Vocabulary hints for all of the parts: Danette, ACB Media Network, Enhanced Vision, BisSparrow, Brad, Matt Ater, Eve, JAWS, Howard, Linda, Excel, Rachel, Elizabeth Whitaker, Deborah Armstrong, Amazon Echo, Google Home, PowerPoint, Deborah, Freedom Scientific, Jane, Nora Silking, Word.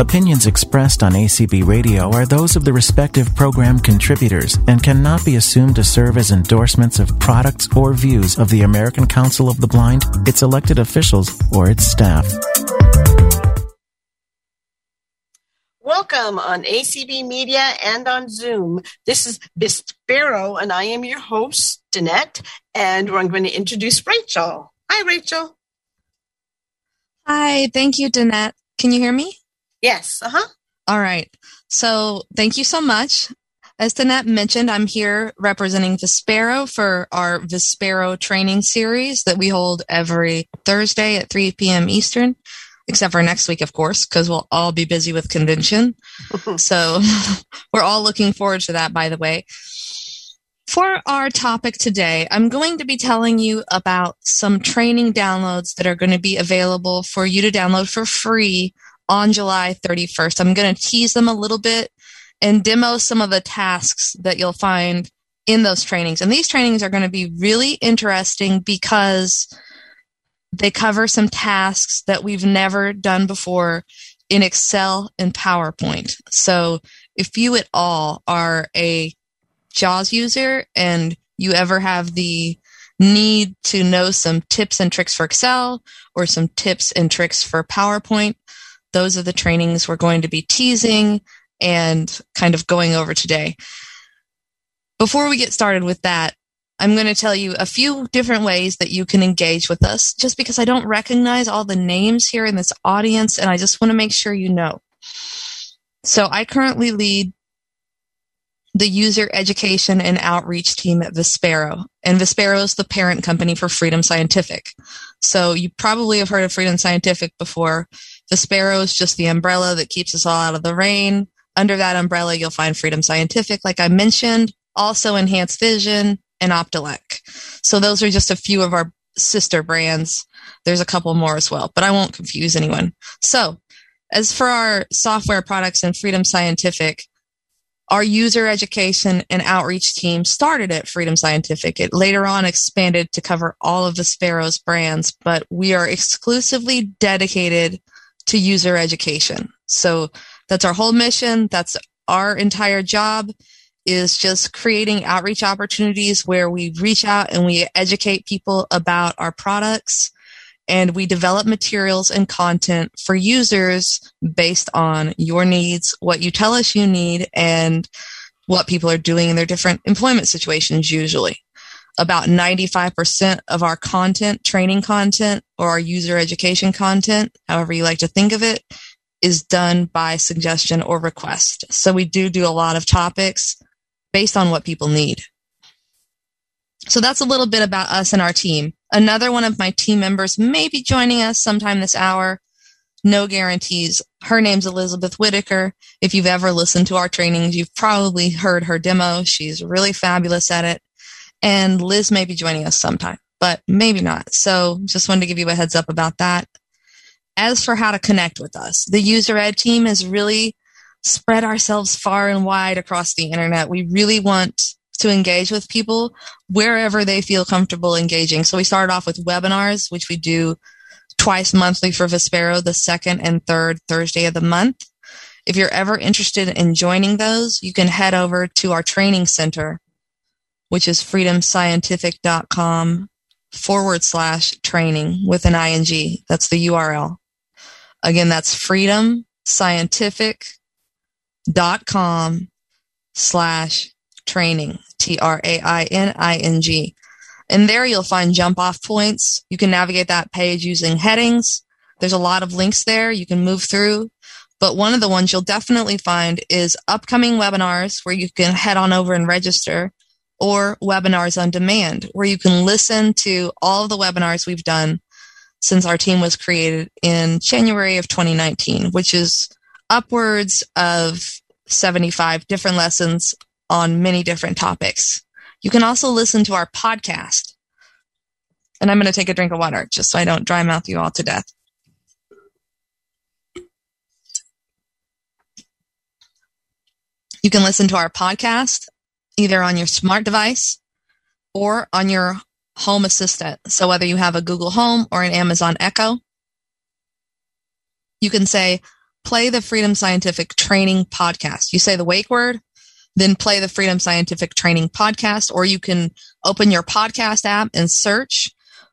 Opinions expressed on ACB Radio are those of the respective program contributors and cannot be assumed to serve as endorsements of products or views of the American Council of the Blind, its elected officials, or its staff. Welcome on ACB Media and on Zoom. This is BisSparrow, and I am your host, Danette, and I'm going to introduce Rachel. Hi, Rachel. Hi, thank you, Danette. Can you hear me? Yes. All right. So thank you so much. As Danette mentioned, I'm here representing Vispero for our Vispero training series that we hold every Thursday at 3 p.m. Eastern, except for next week, of course, because we'll all be busy with convention. So we're all looking forward to that, by the way. For our topic today, I'm going to be telling you about some training downloads that are going to be available for you to download for free on July 31st. I'm going to tease them a little bit and demo some of the tasks that you'll find in those trainings. And these trainings are going to be really interesting because they cover some tasks that we've never done before in Excel and PowerPoint. So if you at all are a JAWS user and you ever have the need to know some tips and tricks for Excel or some tips and tricks for PowerPoint, those are the trainings we're going to be teasing and kind of going over today. Before we get started with that, I'm going to tell you a few different ways that you can engage with us, just because I don't recognize all the names here in this audience, and I just want to make sure you know. So I currently lead the user education and outreach team at Vispero, and Vispero is the parent company for Freedom Scientific. So you probably have heard of Freedom Scientific before. Vispero is just the umbrella that keeps us all out of the rain. Under that umbrella, you'll find Freedom Scientific, like I mentioned, also Enhanced Vision and Optelec. So those are just a few of our sister brands. There's a couple more as well, but I won't confuse anyone. So as for our software products and Freedom Scientific, our user education and outreach team started at Freedom Scientific. It later on expanded to cover all of Vispero's brands, but we are exclusively dedicated to user education. So that's our whole mission. That's our entire job, is just creating outreach opportunities where we reach out and we educate people about our products, and we develop materials and content for users based on your needs, what you tell us you need, and what people are doing in their different employment situations usually. About 95% of our content, training content, or our user education content, however you like to think of it, is done by suggestion or request. So we do a lot of topics based on what people need. So that's a little bit about us and our team. Another one of my team members may be joining us sometime this hour. No guarantees. Her name's Elizabeth Whitaker. If you've ever listened to our trainings, you've probably heard her demo. She's really fabulous at it. And Liz may be joining us sometime, but maybe not. So just wanted to give you a heads up about that. As for how to connect with us, the user ed team has really spread ourselves far and wide across the internet. We really want to engage with people wherever they feel comfortable engaging. So we started off with webinars, which we do twice monthly for Vispero, the second and third Thursday of the month. If you're ever interested in joining those, you can head over to our training center, which is freedomscientific.com/training with an ING. That's the URL. Again, that's freedomscientific.com/training, TRAINING. And there you'll find jump off points. You can navigate that page using headings. There's a lot of links there you can move through. But one of the ones you'll definitely find is upcoming webinars, where you can head on over and register, or webinars on demand, where you can listen to all of the webinars we've done since our team was created in January of 2019, which is upwards of 75 different lessons on many different topics. You can also listen to our podcast. And I'm going to take a drink of water just so I don't dry mouth you all to death. You can listen to our podcast either on your smart device or on your home assistant. So whether you have a Google Home or an Amazon Echo, you can say, play the Freedom Scientific Training Podcast. You say the wake word, then play the Freedom Scientific Training Podcast, or you can open your podcast app and search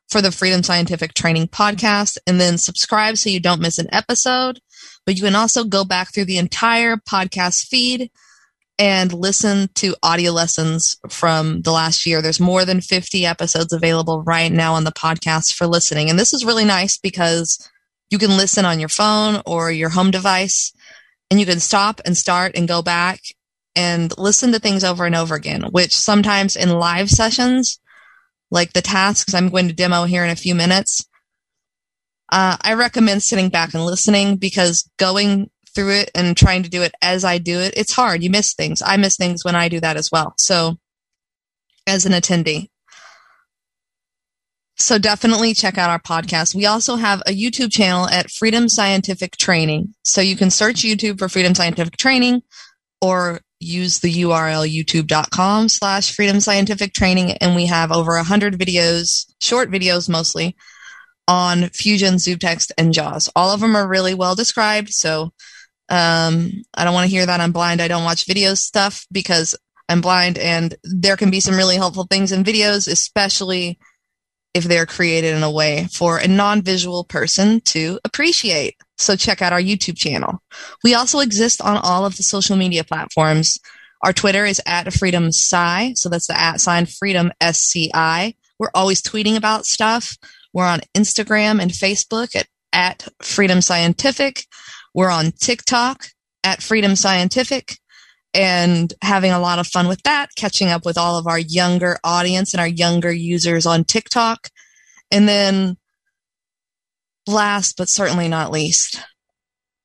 for the Freedom Scientific Training Podcast and then subscribe so you don't miss an episode. But you can also go back through the entire podcast feed and listen to audio lessons from the last year. There's more than 50 episodes available right now on the podcast for listening. And this is really nice because you can listen on your phone or your home device, and you can stop and start and go back and listen to things over and over again, which sometimes in live sessions, like the tasks I'm going to demo here in a few minutes, I recommend sitting back and listening, because going through it and trying to do it as I do it, it's hard. You miss things. I miss things when I do that as well. So as an attendee. So definitely check out our podcast. We also have a YouTube channel at Freedom Scientific Training. So you can search YouTube for Freedom Scientific Training, or use the URL youtube.com/Freedom Scientific Training. And we have over 100 videos, short videos mostly, on Fusion, ZoomText, and JAWS. All of them are really well described. So I don't want to hear that I'm blind, I don't watch video stuff, because I'm blind, and there can be some really helpful things in videos, especially if they're created in a way for a non-visual person to appreciate. So check out our YouTube channel. We also exist on all of the social media platforms. Our Twitter is @FreedomSci, so that's the @ Freedom SCI. We're always tweeting about stuff. We're on Instagram and Facebook at Freedom Scientific. We're on TikTok at Freedom Scientific, and having a lot of fun with that, catching up with all of our younger audience and our younger users on TikTok. And then last but certainly not least,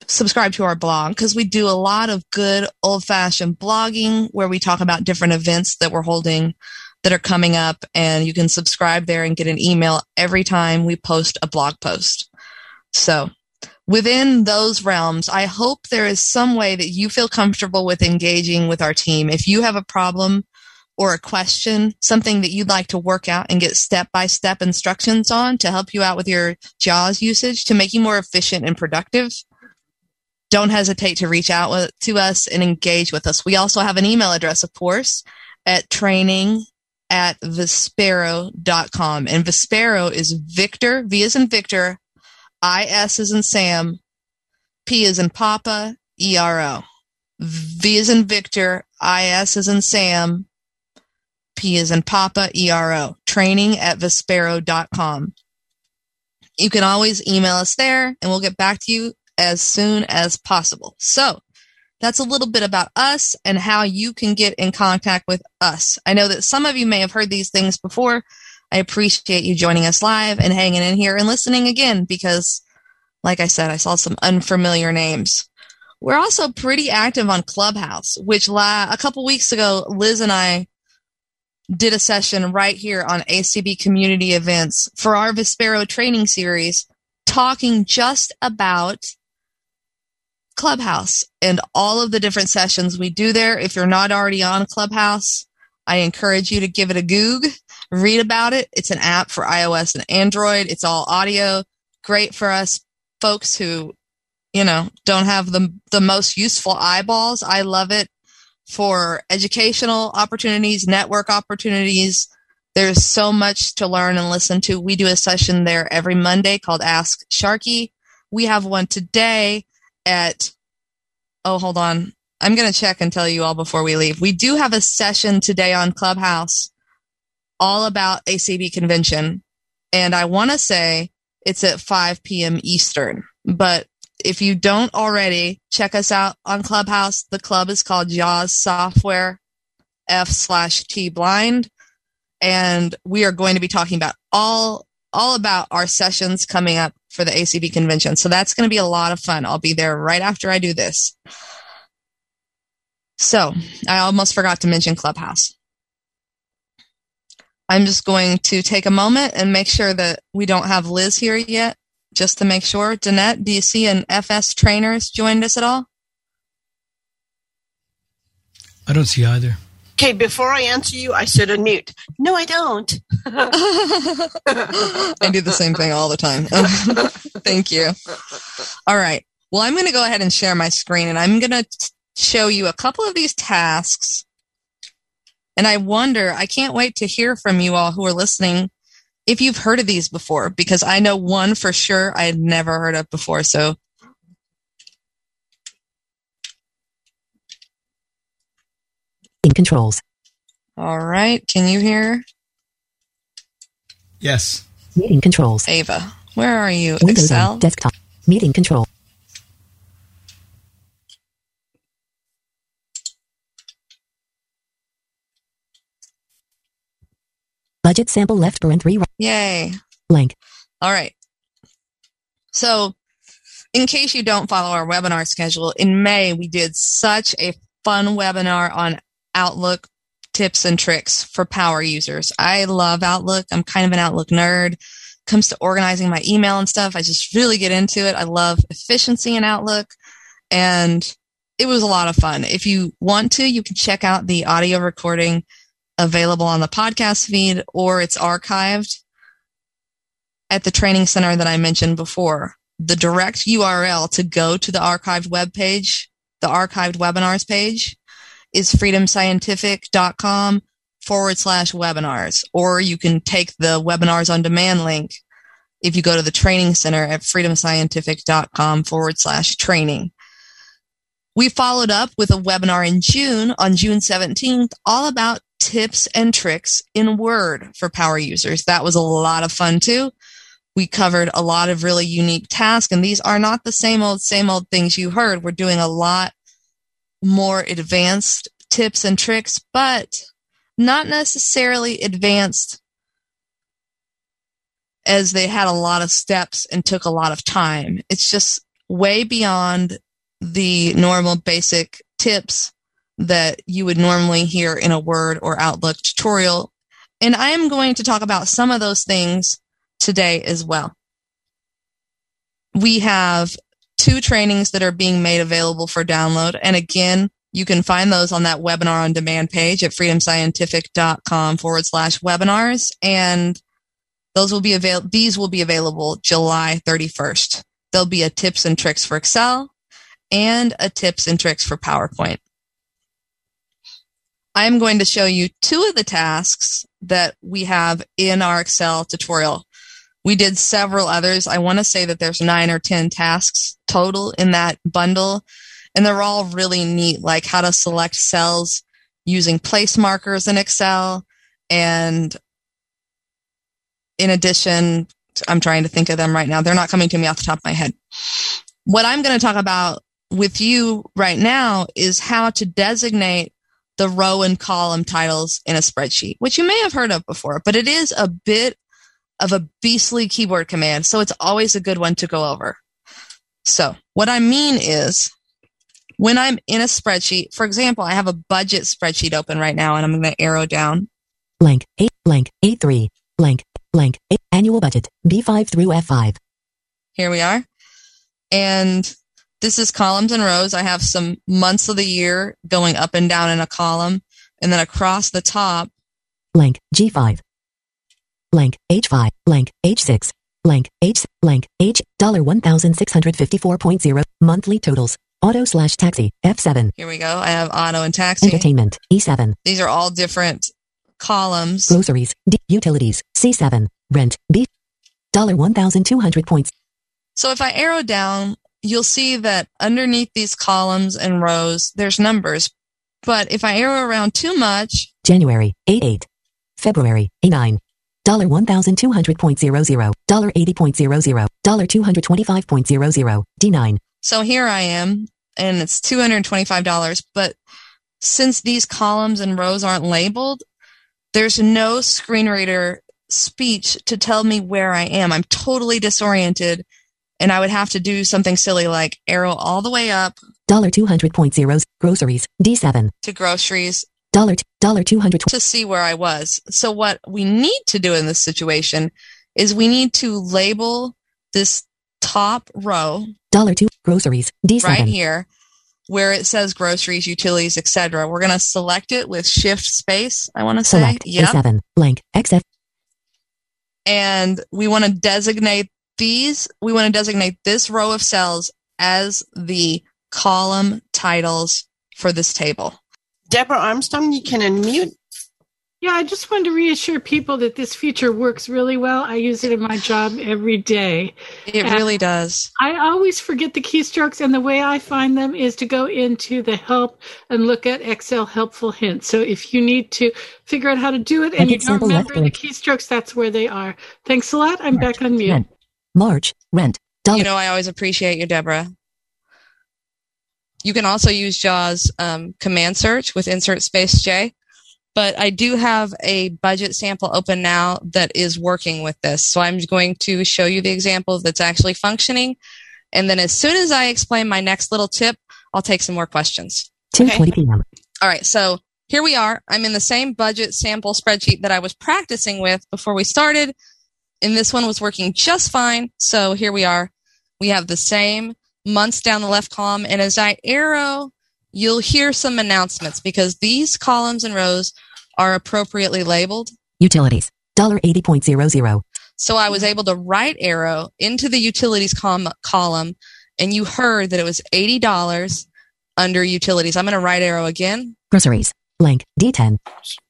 subscribe to our blog, because we do a lot of good old-fashioned blogging where we talk about different events that we're holding that are coming up, and you can subscribe there and get an email every time we post a blog post. So within those realms, I hope there is some way that you feel comfortable with engaging with our team. If you have a problem or a question, something that you'd like to work out and get step-by-step instructions on to help you out with your JAWS usage, to make you more efficient and productive, don't hesitate to reach out to us and engage with us. We also have an email address, of course, at training@vispero.com. And Vispero is Victor, V as in Victor, I S as in Sam, P as in Papa, E R O. V as in Victor, I S as in Sam, P as in Papa, E R O. Training@vispero.com. You can always email us there, and we'll get back to you as soon as possible. So that's a little bit about us and how you can get in contact with us. I know that some of you may have heard these things before. I appreciate you joining us live and hanging in here and listening again, because, like I said, I saw some unfamiliar names. We're also pretty active on Clubhouse, which a couple weeks ago, Liz and I did a session right here on ACB community events for our Vispero training series, talking just about Clubhouse and all of the different sessions we do there. If you're not already on Clubhouse, I encourage you to give it a goog, read about it. It's an app for iOS and Android. It's all audio. Great for us folks who, don't have the most useful eyeballs. I love it for educational opportunities, network opportunities. There's so much to learn and listen to. We do a session there every Monday called Ask Sharky. We have one today at, hold on, I'm going to check and tell you all before we leave. We do have a session today on Clubhouse all about ACB convention, and I want to say it's at 5 p.m. Eastern, but if you don't already, check us out on Clubhouse. The club is called JAWS Software F/T Blind, and we are going to be talking about all all about our sessions coming up for the ACB convention. So that's going to be a lot of fun. I'll be there right after I do this. So I almost forgot to mention Clubhouse. I'm just going to take a moment and make sure that we don't have Liz here yet, just to make sure. Danette, do you see an FS trainer has joined us at all? I don't see either. Okay, before I answer you, I should unmute. No, I don't. I do the same thing all the time. Thank you. All right. Well, I'm going to go ahead and share my screen, and I'm going to show you a couple of these tasks. And I can't wait to hear from you all who are listening if you've heard of these before, because I know one for sure I had never heard of before. So in controls. All right. Can you hear? Yes. Meeting controls. Ava, where are you? Windows Excel? Desktop. Meeting control. Budget sample left parent 3 right. Yay. Blank. All right. So in case you don't follow our webinar schedule, in May we did such a fun webinar on Outlook tips and tricks for power users. I love Outlook. I'm kind of an Outlook nerd. Comes to organizing my email and stuff, I just really get into it. I love efficiency in Outlook, and it was a lot of fun. If you want to, you can check out the audio recording available on the podcast feed, or it's archived at the training center that I mentioned before. The direct URL to go to the archived web page, the archived webinars page, is freedomscientific.com/webinars, or you can take the webinars on demand link if you go to the training center at freedomscientific.com/training. We followed up with a webinar in June, on June 17th, all about tips and tricks in Word for power users. That was a lot of fun too. We covered a lot of really unique tasks, and these are not the same old things you heard. We're doing a lot more advanced tips and tricks, but not necessarily advanced, as they had a lot of steps and took a lot of time. It's just way beyond the normal basic tips that you would normally hear in a Word or Outlook tutorial. And I am going to talk about some of those things today as well. We have 2 trainings that are being made available for download. And again, you can find those on that webinar on demand page at freedomscientific.com/webinars. And those will be these will be available July 31st. There'll be a tips and tricks for Excel and a tips and tricks for PowerPoint. I'm going to show you 2 of the tasks that we have in our Excel tutorial. We did several others. I want to say that there's 9 or 10 tasks total in that bundle, and they're all really neat, like how to select cells using place markers in Excel. And in addition, I'm trying to think of them right now. They're not coming to me off the top of my head. What I'm going to talk about with you right now is how to designate the row and column titles in a spreadsheet, which you may have heard of before, but it is a bit of a beastly keyboard command, so it's always a good one to go over. So what I mean is, when I'm in a spreadsheet, for example, I have a budget spreadsheet open right now, and I'm going to arrow down. Blank, A, blank, A3, blank, blank, A, annual budget, B5 through F5. Here we are. And this is columns and rows. I have some months of the year going up and down in a column, and then across the top. Blank G5, blank H5, blank H6, blank H, blank H, $1,654.0, monthly totals, auto/taxi, F7. Here we go. I have auto and taxi. Entertainment, E7. These are all different columns. Groceries, D, utilities, C7, rent, B, $1,200. So if I arrow down, you'll see that underneath these columns and rows, there's numbers. But if I arrow around too much... January, 8.8. February, 8.9. $1,200.00. $80.00. $225.00. D9. So here I am, and it's $225. But since these columns and rows aren't labeled, there's no screen reader speech to tell me where I am. I'm totally disoriented, and I would have to do something silly like arrow all the way up. $200.0 groceries D7 to groceries. $200 to see where I was. So what we need to do in this situation is we need to label this top row $2 groceries D7 right here where it says groceries, utilities, etc. We're going to select it with shift space. I want to say D7 blank XF. And we want to designate these. We want to designate this row of cells as the column titles for this table. Deborah Armstrong, you can unmute. Yeah, I just wanted to reassure people that this feature works really well. I use it in my job every day. It really does. I always forget the keystrokes, and the way I find them is to go into the help and look at Excel helpful hints. So if you need to figure out how to do it and you don't remember the keystrokes, that's where they are. Thanks a lot. I'm back on mute. March, rent. You know, I always appreciate you, Deborah. You can also use JAWS command search with insert space J. But I do have a budget sample open now that is working with this. So I'm going to show you the example that's actually functioning. And then as soon as I explain my next little tip, I'll take some more questions. 2:20 p.m. All right. So here we are. I'm in the same budget sample spreadsheet that I was practicing with before we started. And this one was working just fine. So here we are. We have the same months down the left column. And as I arrow, you'll hear some announcements because these columns and rows are appropriately labeled. Utilities, $80.00. So I was able to right arrow into the utilities column, and you heard that it was $80 under utilities. I'm going to right arrow again. Groceries, blank, D10.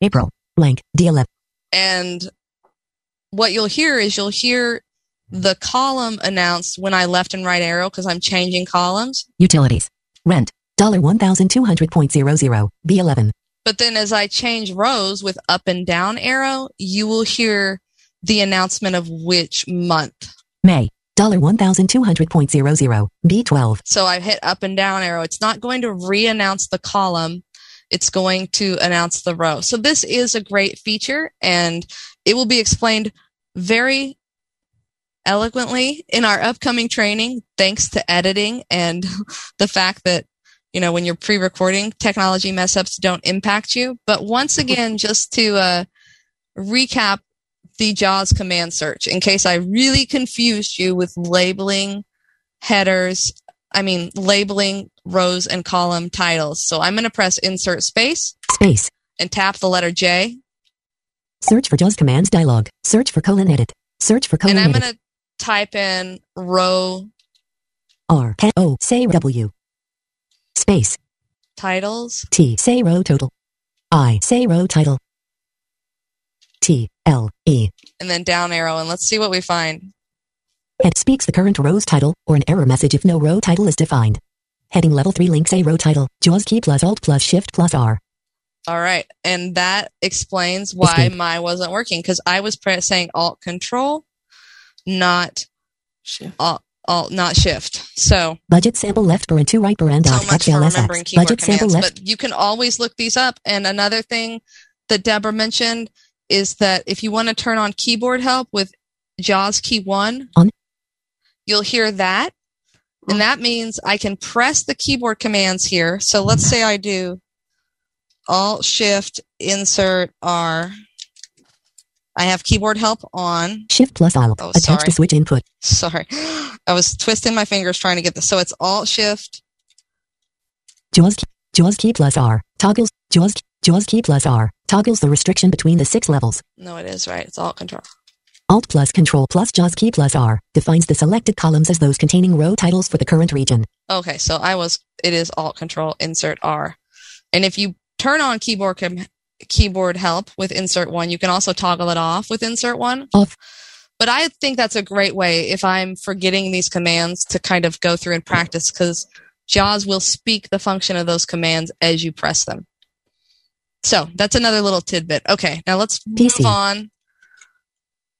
April, blank, D11. And what you'll hear the column announced when I left and right arrow because I'm changing columns. Utilities, rent. $1,200.00 B11. But then as I change rows with up and down arrow, you will hear the announcement of which month. May, $1,200.00 B12. So I hit up and down arrow. It's not going to re-announce the column. It's going to announce the row. So this is a great feature, and it will be explained very eloquently in our upcoming training, thanks to editing and the fact that, you know, when you're pre-recording, technology mess-ups don't impact you. But once again, just to recap the JAWS command search, in case I really confused you with labeling rows and column titles. So I'm going to press insert space, and tap the letter J. Search for JAWS commands dialog. Search for :edit. Search for :edit. And I'm going to type in row R-O, say W. Space. Titles. T. Say row total. I. Say row title. T. L. E. And then down arrow, and let's see what we find. It speaks the current row's title, or an error message if no row title is defined. Heading level 3 links a row title. JAWS key plus alt plus shift plus R. All right. And that explains why my wasn't working, because I was saying alt control, not shift. Alt, not shift. So budget sample left parent to right parent. So much for remembering keyboard budget commands, sample left. But you can always look these up. And another thing that Deborah mentioned is that if you want to turn on keyboard help with JAWS key 1, you'll hear that. And that means I can press the keyboard commands here. So let's say I do Alt Shift Insert R. I have keyboard help on. Shift plus Alt. Oh, attach to switch input. Sorry. I was twisting my fingers trying to get this. So it's Alt Shift. JAWS key plus R. Toggles. JAWS key plus R. Toggles the restriction between the 6 levels. No, it is right. It's Alt Control. Alt plus Control plus JAWS key plus R. Defines the selected columns as those containing row titles for the current region. Okay. So it is Alt Control Insert R. And if you turn on keyboard help with insert 1. You can also toggle it off with insert 1. Off. But I think that's a great way, if I'm forgetting these commands, to kind of go through and practice, because JAWS will speak the function of those commands as you press them. So that's another little tidbit. Okay, now let's move on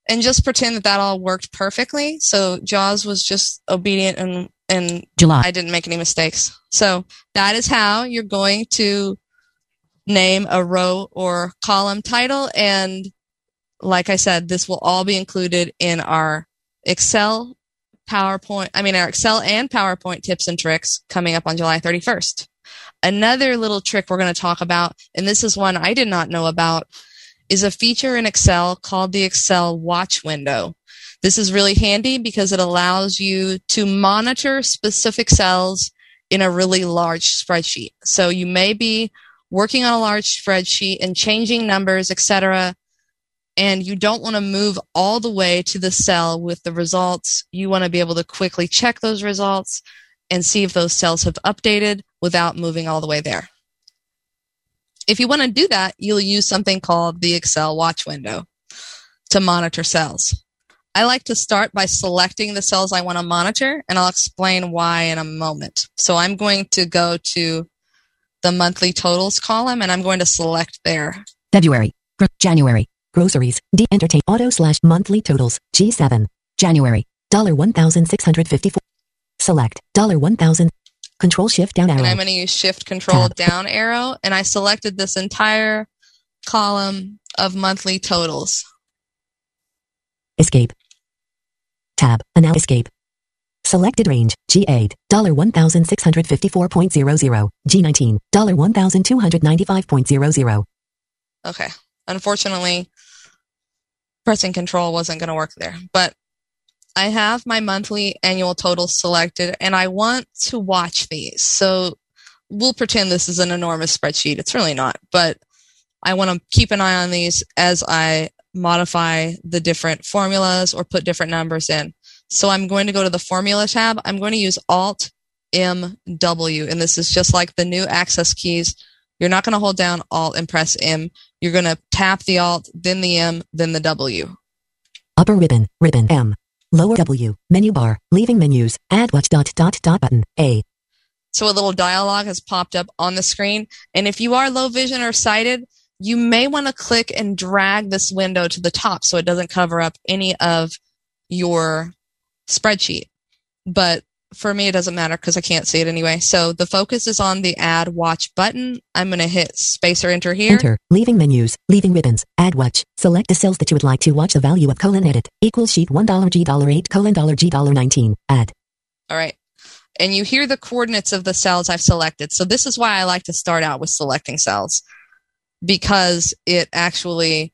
and just pretend that all worked perfectly. So JAWS was just obedient and I didn't make any mistakes. So that is how you're going to name a row or column title, and like I said, this will all be included in our Excel, PowerPoint, our Excel and PowerPoint tips and tricks coming up on July 31st. Another little trick we're going to talk about, and this is one I did not know about, is a feature in Excel called the Excel Watch window. This is really handy because it allows you to monitor specific cells in a really large spreadsheet. So you may be working on a large spreadsheet and changing numbers, etc., and you don't want to move all the way to the cell with the results. You want to be able to quickly check those results and see if those cells have updated without moving all the way there. If you want to do that, you'll use something called the Excel Watch window to monitor cells. I like to start by selecting the cells I want to monitor, and I'll explain why in a moment. So I'm going to go to the monthly totals column, and I'm going to select there. February, January. Groceries, D entertain auto / monthly totals, G7, January, $1,654. Select, $1,000, control shift down arrow. And I'm going to use shift control down arrow, and I selected this entire column of monthly totals. Escape, tab, and now escape. Selected range, G8, $1,654.00, G19, $1,295.00. Okay. Unfortunately, pressing control wasn't going to work there, but I have my monthly annual totals selected, and I want to watch these. So we'll pretend this is an enormous spreadsheet. It's really not, but I want to keep an eye on these as I modify the different formulas or put different numbers in. So I'm going to go to the formula tab. I'm going to use Alt-M-W, and this is just like the new access keys. You're not going to hold down Alt and press M. You're going to tap the Alt, then the M, then the W. Upper ribbon, ribbon M. Lower W, menu bar, leaving menus, add watch ... button A. So a little dialog has popped up on the screen. And if you are low vision or sighted, you may want to click and drag this window to the top so it doesn't cover up any of your spreadsheet. But for me, it doesn't matter because I can't see it anyway. So the focus is on the add watch button. I'm going to hit space or enter here. Enter, leaving menus, leaving ribbons, add watch. Select the cells that you would like to watch the value of : equals sheet $1 G$8 : G$19, add. All right. And you hear the coordinates of the cells I've selected. So this is why I like to start out with selecting cells, because it actually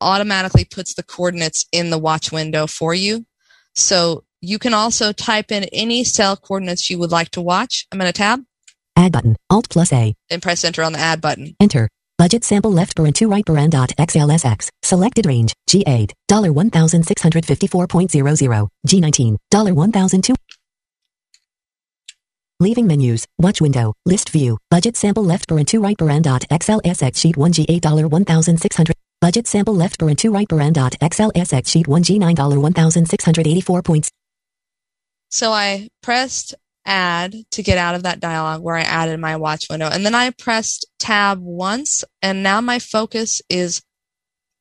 automatically puts the coordinates in the watch window for you. So you can also type in any cell coordinates you would like to watch. I'm going to tab. Add button. Alt plus A. And press enter on the add button. Enter. Budget sample left parent to right parent .xlsx. Selected range. G8. $1,654.00. G19. $1,002. Leaving menus. Watch window. List view. Budget sample left parent to right parent .xlsx. Sheet 1 G8. $1,600. Budget sample left parent to right parent .xlsx. Sheet 1 G9. $1,684. So I pressed add to get out of that dialog where I added my watch window. And then I pressed tab once, and now my focus is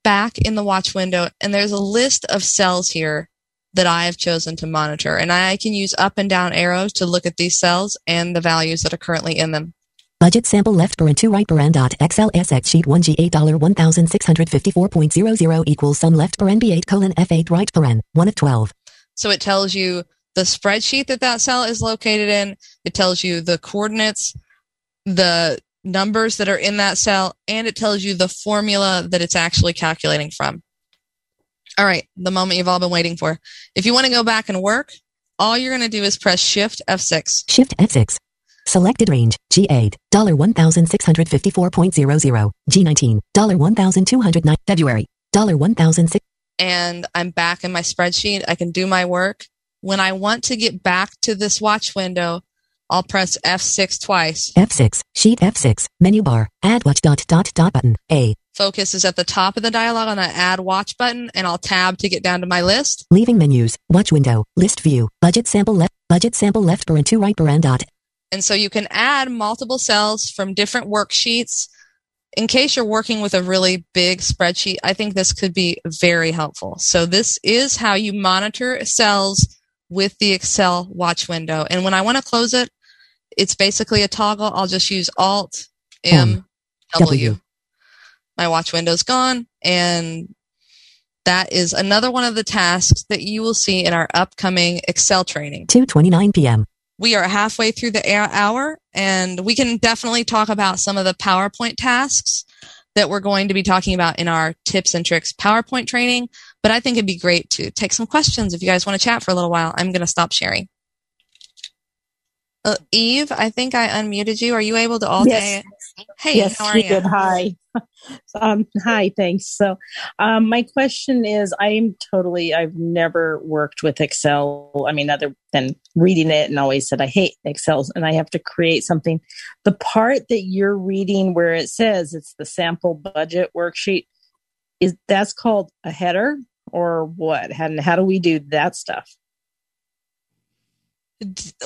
back in the watch window. And there's a list of cells here that I have chosen to monitor. And I can use up and down arrows to look at these cells and the values that are currently in them. Budget sample left parent to right parent .xlsx sheet 1 G8 $1,654.00 equals sum left parent B8 F8 right parent 1 of 12. So it tells you the spreadsheet that cell is located in, it tells you the coordinates, the numbers that are in that cell, and it tells you the formula that it's actually calculating from. All right, the moment you've all been waiting for. If you want to go back and work, all you're going to do is press Shift F6. Shift F6. Selected range, G8, $1,654.00, G19, $1,209, February, $1,006. And I'm back in my spreadsheet. I can do my work. When I want to get back to this watch window, I'll press F6 twice. F6, sheet F6, menu bar, add watch ... button, A. Focus is at the top of the dialog on the add watch button, and I'll tab to get down to my list. Leaving menus, watch window, list view, budget sample left parent to right parent . And so you can add multiple cells from different worksheets. In case you're working with a really big spreadsheet, I think this could be very helpful. So this is how you monitor cells with the Excel watch window. And when I want to close it, it's basically a toggle. I'll just use Alt, M, W. My watch window's gone, and That is another one of the tasks that you will see in our upcoming Excel training. 2:29 p.m. We are halfway through the hour, and we can definitely talk about some of the PowerPoint tasks that we're going to be talking about in our tips and tricks PowerPoint training. But I think it'd be great to take some questions if you guys want to chat for a little while. I'm going to stop sharing. Eve, I think I unmuted you. Are you able to all day? Hey, yes, how are you? Good. Hi. Hi, thanks. So my question is, I've never worked with Excel. I mean, other than reading it, and always said I hate Excel and I have to create something. The part that you're reading where it says it's the sample budget worksheet, that's called a header or what? And how do we do that stuff?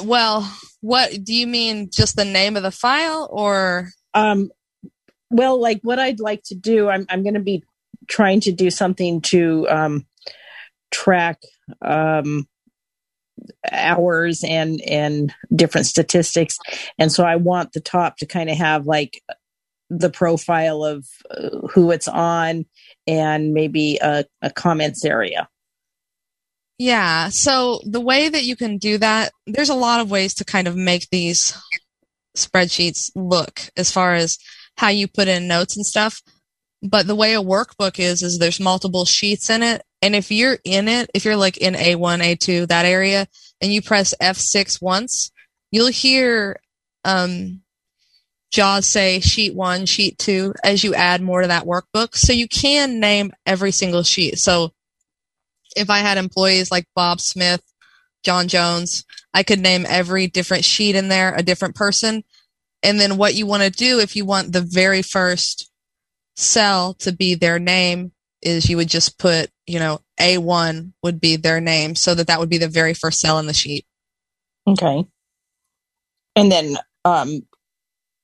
Well, what do you mean? Just the name of the file or? Well, like what I'd like to do, I'm going to be trying to do something to track hours and different statistics. And so I want the top to kind of have like the profile of who it's on and maybe a comments area. Yeah. So the way that you can do that, there's a lot of ways to kind of make these spreadsheets look as far as how you put in notes and stuff. But the way a workbook is there's multiple sheets in it. And if you're in it, if you're like in A1, A2, that area, and you press F6 once, you'll hear JAWS say sheet 1, sheet 2, as you add more to that workbook. So you can name every single sheet. So if I had employees like Bob Smith, John Jones, I could name every different sheet in there, a different person. And then what you want to do, if you want the very first cell to be their name, is you would just put, A1 would be their name, so that would be the very first cell in the sheet. Okay. And then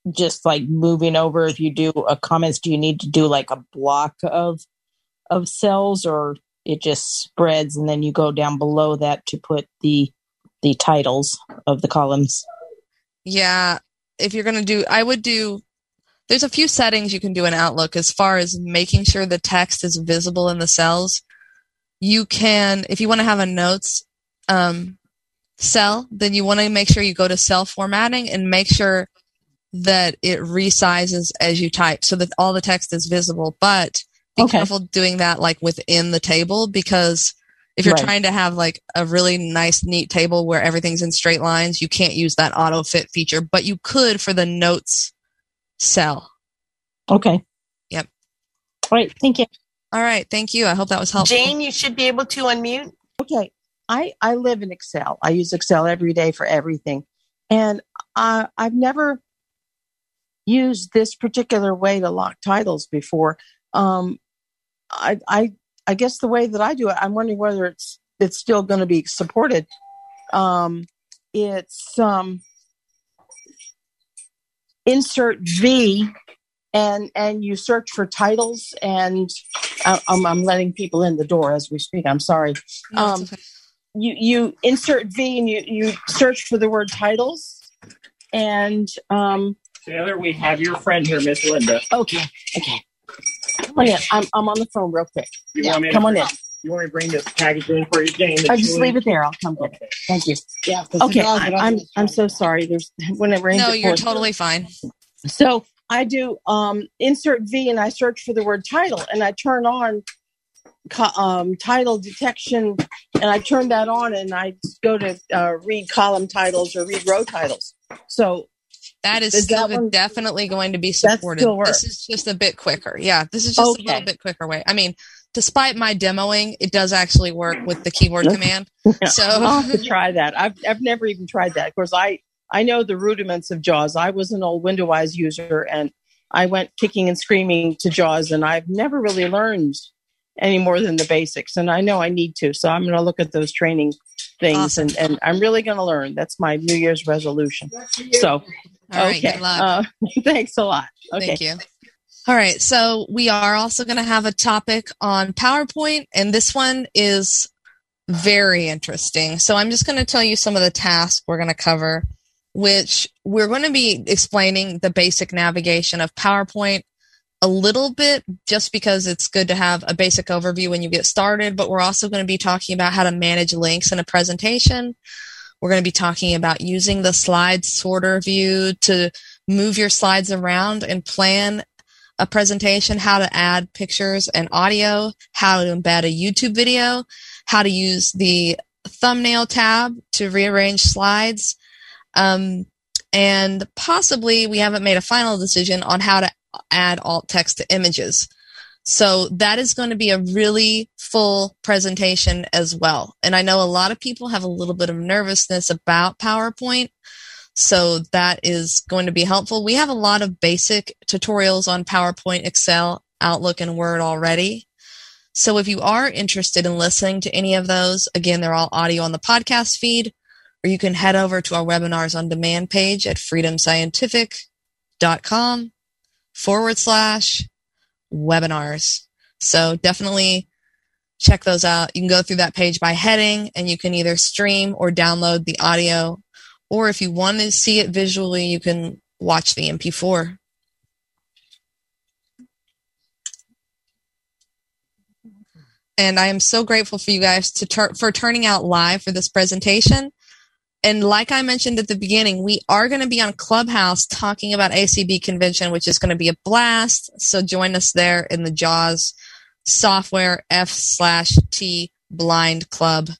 just like moving over, if you do a comments, do you need to do like a block of cells, or it just spreads and then you go down below that to put the titles of the columns? Yeah. If you're going to do, there's a few settings you can do in Outlook as far as making sure the text is visible in the cells. You can, if you want to have a notes cell, then you want to make sure you go to cell formatting and make sure that it resizes as you type so that all the text is visible. But be careful doing that like within the table, because if you're trying to have like a really nice, neat table where everything's in straight lines, you can't use that auto fit feature, but you could for the notes cell. Okay. Yep. All right. Thank you. All right. Thank you. I hope that was helpful. Jane, you should be able to unmute. Okay. I live in Excel. I use Excel every day for everything. And I've never used this particular way to lock titles before. I guess the way that I do it, I'm wondering whether it's still going to be supported. It's insert V, and you search for titles. And I'm letting people in the door as we speak. I'm sorry. Okay. You insert V and you search for the word titles. And Taylor, we have your friend here, Miss Linda. Okay. Come on in. I'm on the phone real quick. Come on in. You want me to bring this package in for you, Jane? I just leave it there. I'll come get it. Thank you. Yeah. Okay. I'm so sorry. There's when it rains. No, you're totally fine. So I do insert V and I search for the word title, and I turn on title detection, and I turn that on, and I go to read column titles or read row titles. So. That is still definitely going to be supported. This is just a bit quicker. Yeah, this is just a little bit quicker way. I mean, despite my demoing, it does actually work with the keyboard command. Yeah. So I'll have to try that. I've never even tried that. Of course, I know the rudiments of JAWS. I was an old WindowWise user, and I went kicking and screaming to JAWS, and I've never really learned any more than the basics. And I know I need to, so I'm going to look at those training things. Awesome. And I'm really going to learn. That's my New Year's resolution. So. All right, good luck. Thanks a lot. Okay. Thank you. All right, so we are also going to have a topic on PowerPoint, and this one is very interesting. So I'm just going to tell you some of the tasks we're going to cover, which we're going to be explaining the basic navigation of PowerPoint, a little bit just because it's good to have a basic overview when you get started, but we're also going to be talking about how to manage links in a presentation. We're going to be talking about using the slide sorter view to move your slides around and plan a presentation, how to add pictures and audio, how to embed a YouTube video, how to use the thumbnail tab to rearrange slides, and possibly we haven't made a final decision on how to add alt text to images. So that is going to be a really full presentation as well. And I know a lot of people have a little bit of nervousness about PowerPoint, so that is going to be helpful. We have a lot of basic tutorials on PowerPoint, Excel, Outlook, and Word already. So if you are interested in listening to any of those, again, they're all audio on the podcast feed, or you can head over to our webinars on demand page at freedomscientific.com/webinars. So definitely check those out. You can go through that page by heading, and you can either stream or download the audio, or if you want to see it visually, you can watch the MP4. And I am so grateful for you guys for turning out live for this presentation. And like I mentioned at the beginning, we are going to be on Clubhouse talking about ACB convention, which is going to be a blast. So join us there in the JAWS software F/T Blind Club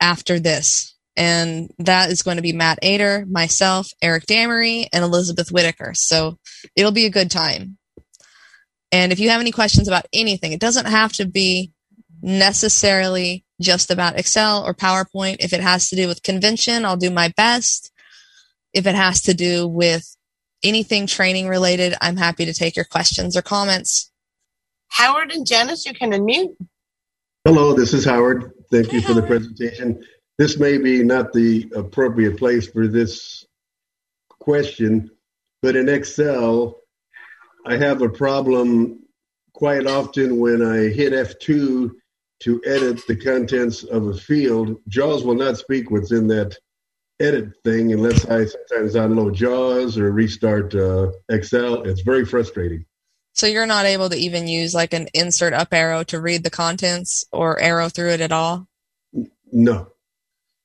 after this. And that is going to be Matt Ater, myself, Eric Damery, and Elizabeth Whitaker. So it'll be a good time. And if you have any questions about anything, it doesn't have to be necessarily just about Excel or PowerPoint. If it has to do with convention, I'll do my best. If it has to do with anything training related, I'm happy to take your questions or comments. Howard and Janice, you can unmute. Hello, this is Howard. Thank you for the presentation. This may be not the appropriate place for this question, but in Excel, I have a problem quite often when I hit F2 to edit the contents of a field. JAWS will not speak what's in that edit thing unless I sometimes download JAWS or restart Excel. It's very frustrating. So you're not able to even use like an insert up arrow to read the contents or arrow through it at all? No.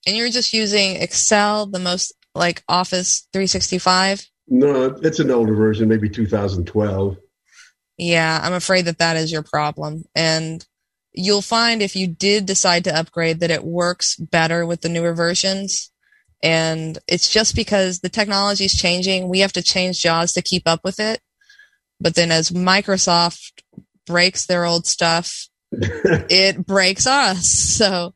And you're just using Excel, the most like Office 365? No, it's an older version, maybe 2012. Yeah, I'm afraid that is your problem. And you'll find if you did decide to upgrade that it works better with the newer versions. And it's just because the technology is changing. We have to change JAWS to keep up with it. But then as Microsoft breaks their old stuff, it breaks us. So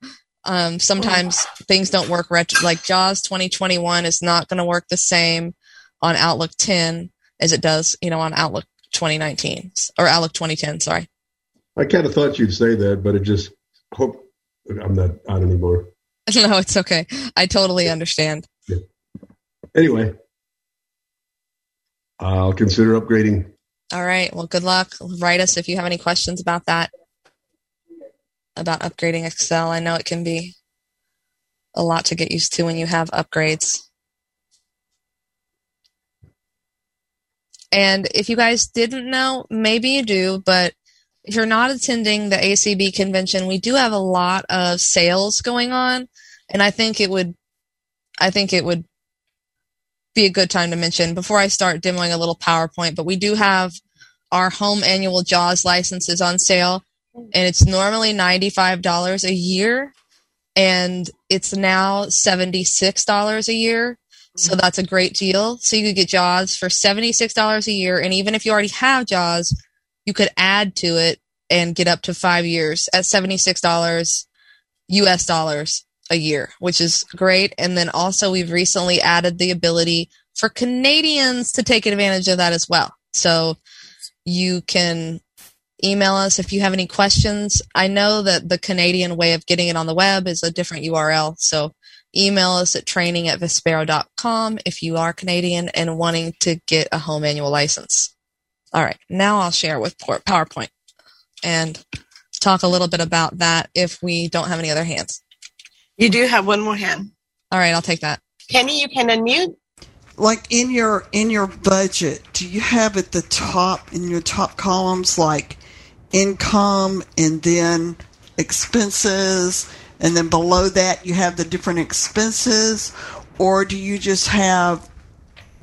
sometimes things don't work like JAWS 2021 is not going to work the same on Outlook 10 as it does, on Outlook 2019 or Outlook 2010. Sorry. I kind of thought you'd say that, but I'm not on anymore. No, it's okay. I totally understand. Yeah. Anyway, I'll consider upgrading. All right. Well, good luck. Write us if you have any questions about that. About upgrading Excel. I know it can be a lot to get used to when you have upgrades. And if you guys didn't know, maybe you do, but if you're not attending the ACB convention, we do have a lot of sales going on, and I think it would be a good time to mention before I start demoing a little PowerPoint, but we do have our home annual JAWS licenses on sale. And it's normally $95 a year, and it's now $76 a year. So that's a great deal. So you could get JAWS for $76 a year. And even if you already have JAWS, you could add to it and get up to 5 years at $76 US dollars a year, which is great. And then also we've recently added the ability for Canadians to take advantage of that as well. So you can email us if you have any questions. I know that the Canadian way of getting it on the web is a different URL. So email us at training@vispero.com if you are Canadian and wanting to get a home annual license. All right, now I'll share with PowerPoint and talk a little bit about that if we don't have any other hands. You do have one more hand. All right, I'll take that. Penny, you can unmute. like in your budget, do you have at the top, in your top columns, like income and then expenses, and then below that you have the different expenses? Or do you just have,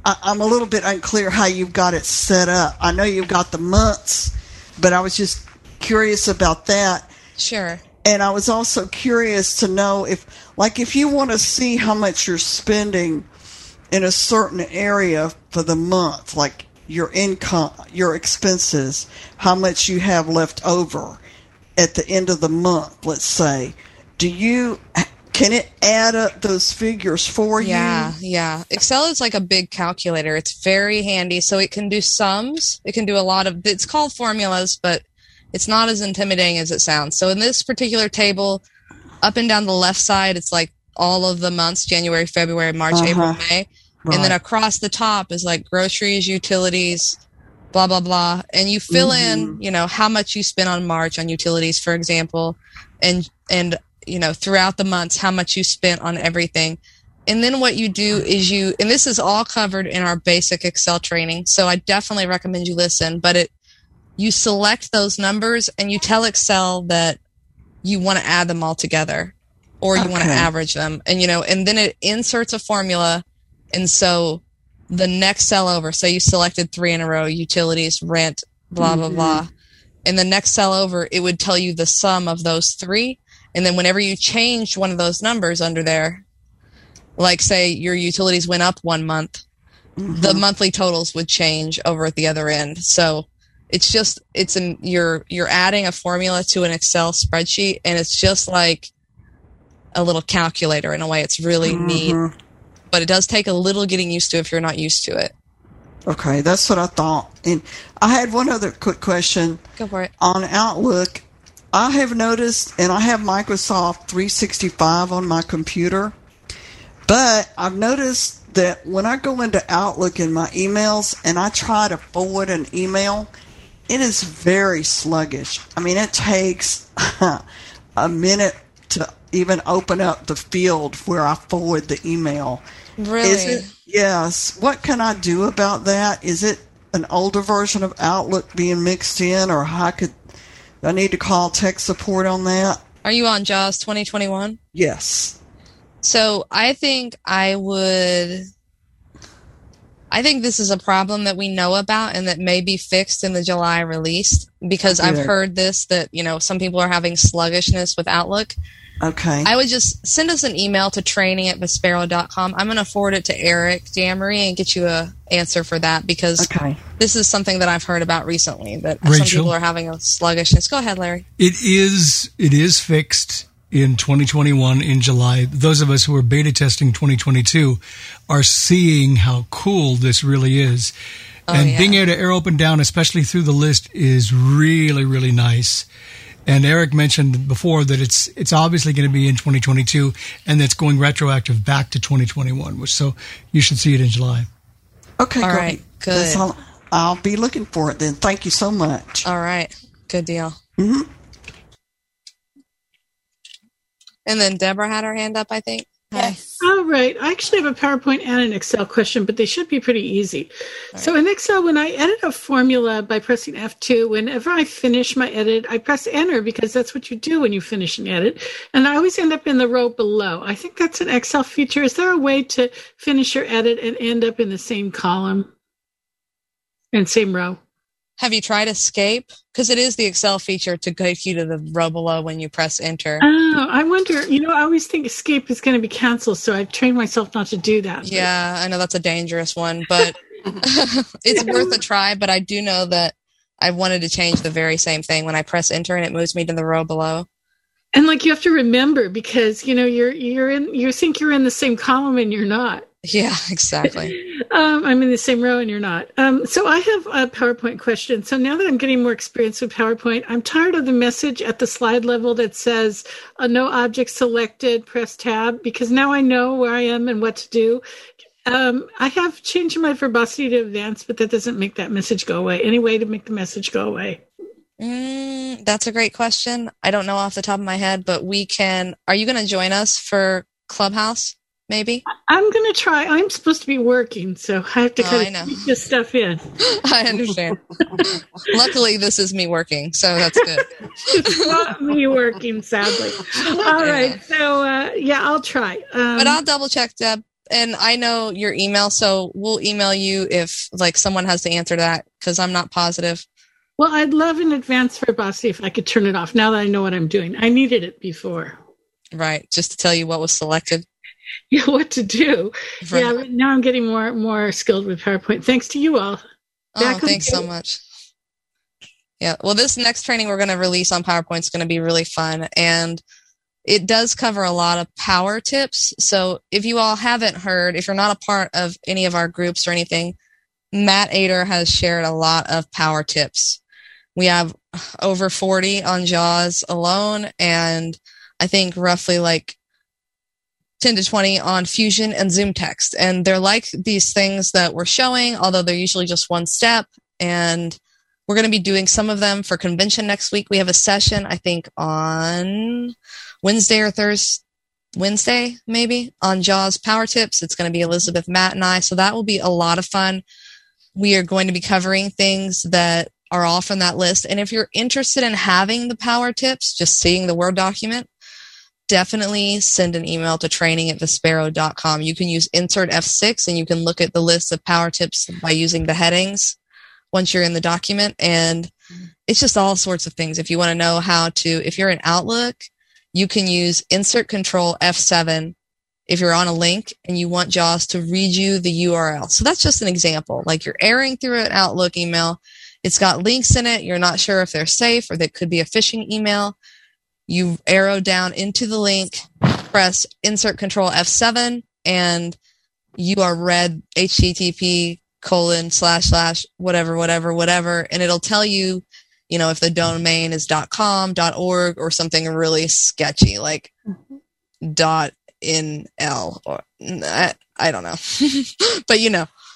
I'm a little bit unclear how you've got it set up. I know you've got the months, but I was just curious about that. Sure. And I was also curious to know if you want to see how much you're spending in a certain area for the month, like your income, your expenses, how much you have left over at the end of the month, let's say, can it add up those figures for you? Yeah. Excel is like a big calculator. It's very handy. So it can do sums. It can do a lot of, it's called formulas, but it's not as intimidating as it sounds. So in this particular table, up and down the left side, it's like all of the months, January, February, March, April, May. Right. And then across the top is like groceries, utilities, blah, blah, blah. And you fill in, how much you spent on March on utilities, for example, and throughout the months, how much you spent on everything. And then what you do is and this is all covered in our basic Excel training, so I definitely recommend you listen, but you select those numbers and you tell Excel that you want to add them all together, or you want to average them. And, and then it inserts a formula. And so the next cell over, so you selected 3 in a row, utilities, rent, blah, blah, blah. And the next cell over, it would tell you the sum of those 3. And then whenever you change one of those numbers under there, like say your utilities went up one month, the monthly totals would change over at the other end. So it's just, you're adding a formula to an Excel spreadsheet, and it's just like a little calculator in a way. It's really neat, but it does take a little getting used to if you're not used to it. Okay, that's what I thought. And I had one other quick question. Go for it. On Outlook, I have noticed, and I have Microsoft 365 on my computer, but I've noticed that when I go into Outlook in my emails and I try to forward an email, it is very sluggish. I mean, it takes a minute to even open up the field where I forward the email. Really? Yes. What can I do about that? Is it an older version of Outlook being mixed in, or I need to call tech support on that? Are you on JAWS 2021? Yes. So I think I think this is a problem that we know about and that may be fixed in the July release, because I've heard this, that, some people are having sluggishness with Outlook. Okay. I would just send us an email to training@bispero.com. I'm going to forward it to Eric Damery and get you an answer for that, because this is something that I've heard about recently, that Rachel, some people are having a sluggishness. Go ahead, Larry. It is fixed in 2021 in July. Those of us who are beta testing 2022 are seeing how cool this really is. Being able to arrow up and down, especially through the list, is really, really nice. And Eric mentioned before that it's obviously going to be in 2022, and that's going retroactive back to 2021, so you should see it in July. Okay, all right, good. I'll be looking for it then. Thank you so much. All right, good deal. Mm-hmm. And then Deborah had her hand up, I think. Yes. All right. I actually have a PowerPoint and an Excel question, but they should be pretty easy. Right. So in Excel, when I edit a formula by pressing F2, whenever I finish my edit, I press enter, because that's what you do when you finish an edit. And I always end up in the row below. I think that's an Excel feature. Is there a way to finish your edit and end up in the same column and same row? Have you tried escape? Because it is the Excel feature to take you to the row below when you press enter. Oh, I wonder. I always think escape is going to be canceled, so I've trained myself not to do that. Yeah, I know that's a dangerous one, but it's worth a try. But I do know that I wanted to change the very same thing when I press enter and it moves me to the row below. And you have to remember, because you think you're in the same column and you're not. Yeah, exactly. I'm in the same row and you're not. So I have a PowerPoint question. So now that I'm getting more experience with PowerPoint, I'm tired of the message at the slide level that says no object selected, press tab, because now I know where I am and what to do. I have changed my verbosity to advanced, but that doesn't make that message go away. Any way to make the message go away? That's a great question. I don't know off the top of my head, but are you going to join us for Clubhouse? maybe? I'm going to try. I'm supposed to be working, so I have to kind of keep this stuff in. I understand. Luckily, this is me working, so that's good. It's not me working, sadly. All right. So, I'll try. But I'll double check, Deb. And I know your email, so we'll email you if someone has the answer to that, because I'm not positive. Well, I'd love an advance verbosity if I could turn it off now that I know what I'm doing. I needed it before. Right, just to tell you what was selected. Yeah, what to do. Right. Yeah, but now I'm getting more skilled with PowerPoint. Thanks to you all. Thanks so much. Yeah, well, this next training we're going to release on PowerPoint is going to be really fun. And it does cover a lot of power tips. So if you all haven't heard, if you're not a part of any of our groups or anything, Matt Ater has shared a lot of power tips. We have over 40 on JAWS alone, and I think roughly 10 to 20 on Fusion and ZoomText. And they're like these things that we're showing, although they're usually just one step. And we're going to be doing some of them for convention next week. We have a session, I think, on Wednesday or Thursday, Wednesday maybe, on JAWS Power Tips. It's going to be Elizabeth, Matt, and I. So that will be a lot of fun. We are going to be covering things that are off on that list. And if you're interested in having the power tips, just seeing the Word document, definitely send an email to training@vispero.com. You can use insert F6 and you can look at the list of power tips by using the headings once you're in the document. And it's just all sorts of things. If you want to know how to, if you're in Outlook, you can use insert control F7 if you're on a link and you want JAWS to read you the URL. So that's just an example. You're airing through an Outlook email. It's got links in it. You're not sure if they're safe or they could be a phishing email. You arrow down into the link, press insert control F7, and you are read http://whatever, and it'll tell you, if the domain is .com, .org, or something really sketchy, .nl, or I don't know. But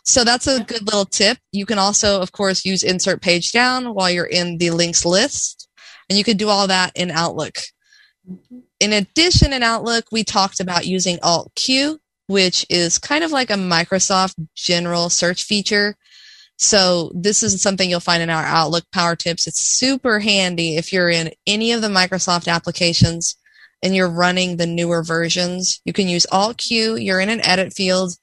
so that's a good little tip. You can also, of course, use insert page down while you're in the links list, and you could do all that in Outlook. In addition, in Outlook, we talked about using Alt Q, which is kind of like a Microsoft general search feature. So this is something you'll find in our Outlook Power Tips. It's super handy if you're in any of the Microsoft applications and you're running the newer versions. You can use Alt Q. You're in an edit field.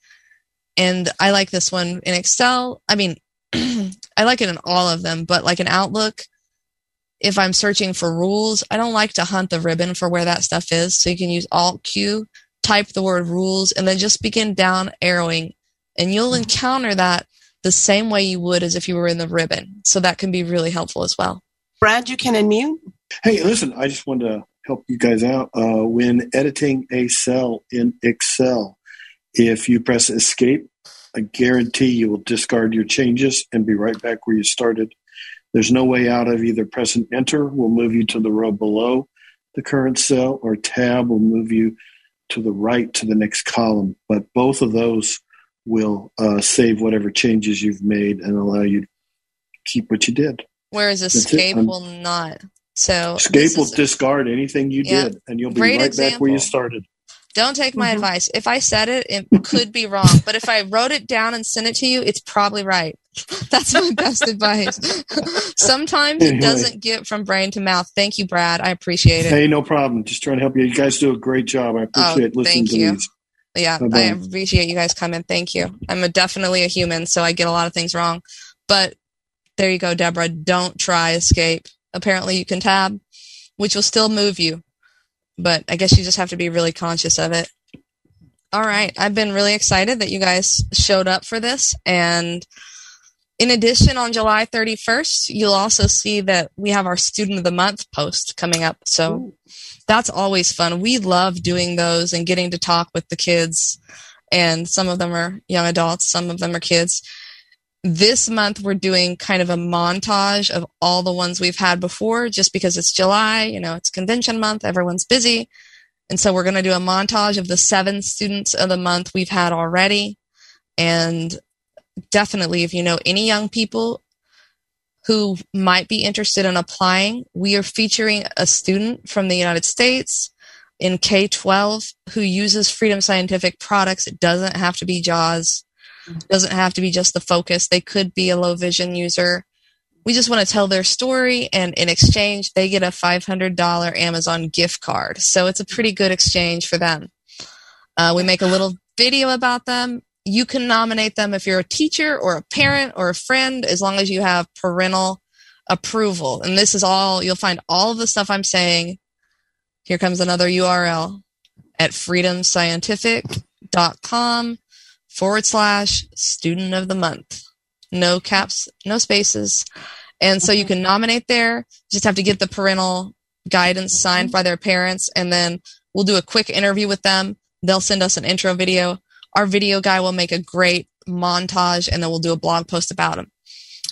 And I like this one in Excel. I mean, I like it in all of them, but in Outlook, if I'm searching for rules, I don't like to hunt the ribbon for where that stuff is. So you can use Alt Q, type the word rules, and then just begin down arrowing. And you'll encounter that the same way you would as if you were in the ribbon. So that can be really helpful as well. Brad, you can unmute. Hey, listen, I just wanted to help you guys out. When editing a cell in Excel, if you press escape, I guarantee you will discard your changes and be right back where you started. There's no way out of either pressing enter will move you to the row below the current cell, or tab will move you to the right to the next column. But both of those will save whatever changes you've made and allow you to keep what you did. Whereas escape will not. So escape will discard anything you did, and you'll be right back where you started. Don't take my advice. If I said it, it could be wrong. But if I wrote it down and sent it to you, it's probably right. That's my best advice. Sometimes it doesn't get from brain to mouth. Thank you, Brad. I appreciate it. Hey, no problem. Just trying to help you. You guys do a great job. I appreciate listening to these. Yeah, bye-bye. I appreciate you guys coming. Thank you. I'm definitely a human, so I get a lot of things wrong. But there you go, Deborah. Don't try escape. Apparently you can tab, which will still move you. But I guess you just have to be really conscious of it. All right. I've been really excited that you guys showed up for this. And in addition, on July 31st, you'll also see that we have our Student of the Month post coming up. So that's always fun. We love doing those and getting to talk with the kids. And some of them are young adults. Some of them are kids. This month, we're doing kind of a montage of all the ones we've had before, just because it's July, it's convention month, everyone's busy. And so we're going to do a montage of the 7 students of the month we've had already. And definitely, if you know any young people who might be interested in applying, we are featuring a student from the United States, in K-12 who uses Freedom Scientific products. It doesn't have to be JAWS. It doesn't have to be just the focus. They could be a low vision user. We just want to tell their story, and in exchange, they get a $500 Amazon gift card. So it's a pretty good exchange for them. We make a little video about them. You can nominate them if you're a teacher or a parent or a friend, as long as you have parental approval. And this is all, you'll find all of the stuff I'm saying. Here comes another URL at freedomscientific.com/student of the month. No caps, no spaces. And so you can nominate there. You just have to get the parental guidance signed by their parents. And then we'll do a quick interview with them. They'll send us an intro video. Our video guy will make a great montage, and then we'll do a blog post about them.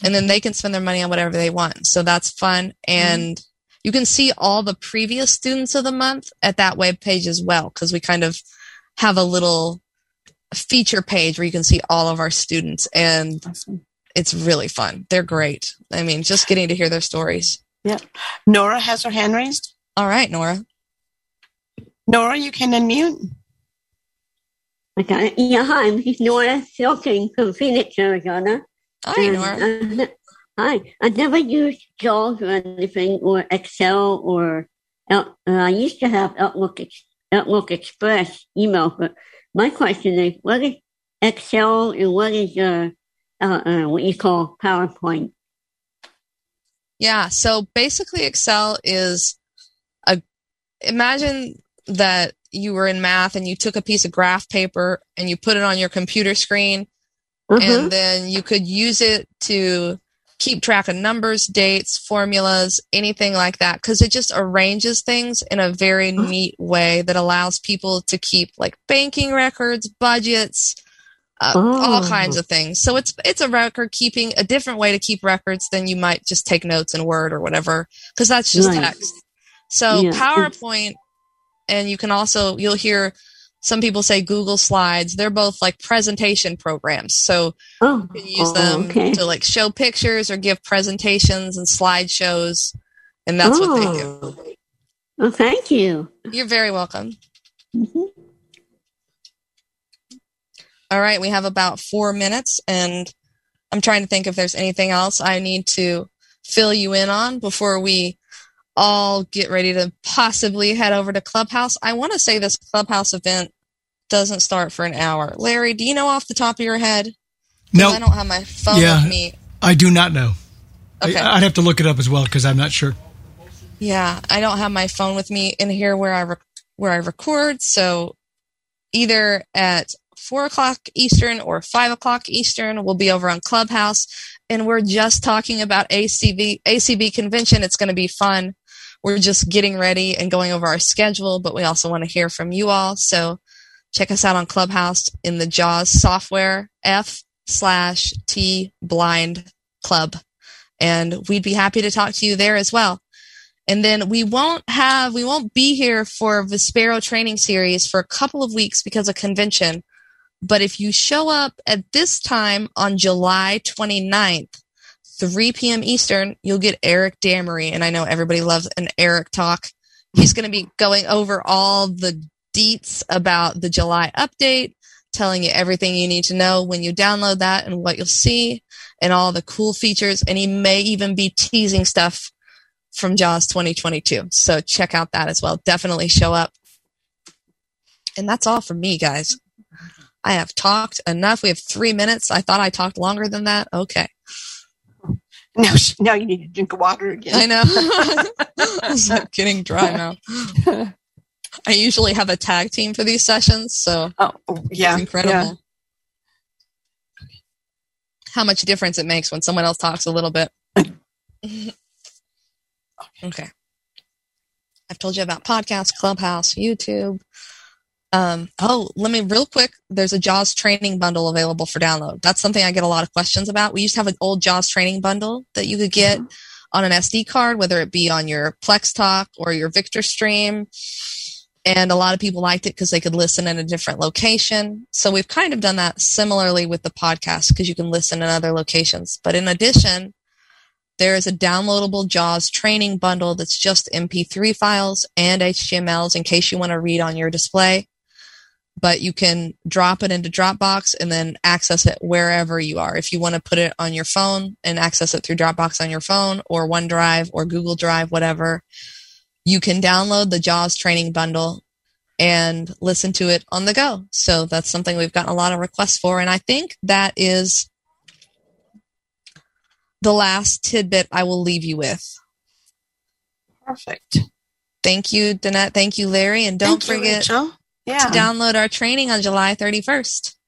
And then they can spend their money on whatever they want. So that's fun. And you can see all the previous students of the month at that web page as well, because we kind of have a little feature page where you can see all of our students. And awesome. It's really fun. They're great. I mean, just getting to hear their stories. Yeah. Nora has her hand raised. All right, Nora. Nora, you can unmute. Okay. Yeah, hi. This is Nora Silking from Phoenix, Arizona. Hi, Nora. Hi. I never used JAWS or anything, or Excel, or I used to have Outlook Express email, but my question is, what is Excel and what is what you call PowerPoint? Yeah, so basically Excel is imagine that you were in math and you took a piece of graph paper and you put it on your computer screen, and then you could use it to keep track of numbers, dates, formulas, anything like that, because it just arranges things in a very neat way that allows people to keep like banking records, budgets, all kinds of things. So it's a record keeping, a different way to keep records than you might just take notes in Word or whatever, because that's just text. So PowerPoint, and you can also, you'll hear some people say Google Slides. They're both like presentation programs. So you can use them to like show pictures or give presentations and slideshows. And that's what they do. Well, thank you. You're very welcome. Mm-hmm. All right. We have about 4 minutes, and I'm trying to think if there's anything else I need to fill you in on before we all get ready to possibly head over to Clubhouse. I want to say this Clubhouse event doesn't start for an hour. Larry, do you know off the top of your head? No. I don't have my phone with me. I do not know. Okay. I'd have to look it up as well, because I'm not sure. Yeah, I don't have my phone with me in here where I record. So either at 4 o'clock Eastern or 5 o'clock Eastern, we'll be over on Clubhouse. And we're just talking about ACB convention. It's going to be fun. We're just getting ready and going over our schedule, but we also want to hear from you all. So check us out on Clubhouse in the JAWS software, F/T Blind Club. And we'd be happy to talk to you there as well. And then we won't be here for Vispero training series for a couple of weeks because of convention. But if you show up at this time on July 29th, 3 p.m. Eastern, you'll get Eric Damery. And I know everybody loves an Eric talk. He's going to be going over all the deets about the July update, telling you everything you need to know when you download that and what you'll see and all the cool features. And he may even be teasing stuff from JAWS 2022. So check out that as well. Definitely show up. And that's all from me, guys. I have talked enough. We have 3 minutes. I thought I talked longer than that. Okay. Now you need to drink water again. I know. I'm getting dry now. I usually have a tag team for these sessions, so it's incredible. Yeah. How much difference it makes when someone else talks a little bit. Okay. I've told you about podcasts, Clubhouse, YouTube. Let me real quick. There's a JAWS training bundle available for download. That's something I get a lot of questions about. We used to have an old JAWS training bundle that you could get on an SD card, whether it be on your Plex Talk or your Victor Stream. And a lot of people liked it because they could listen in a different location. So we've kind of done that similarly with the podcast, because you can listen in other locations. But in addition, There is a downloadable JAWS training bundle that's just MP3 files and HTMLs in case you want to read on your display. But you can drop it into Dropbox and then access it wherever you are. If you want to put it on your phone and access it through Dropbox on your phone or OneDrive or Google Drive, whatever, you can download the JAWS training bundle and listen to it on the go. So that's something we've gotten a lot of requests for. And I think that is the last tidbit I will leave you with. Perfect. Thank you, Danette. Thank you, Larry. And don't forget to download our training on July 31st.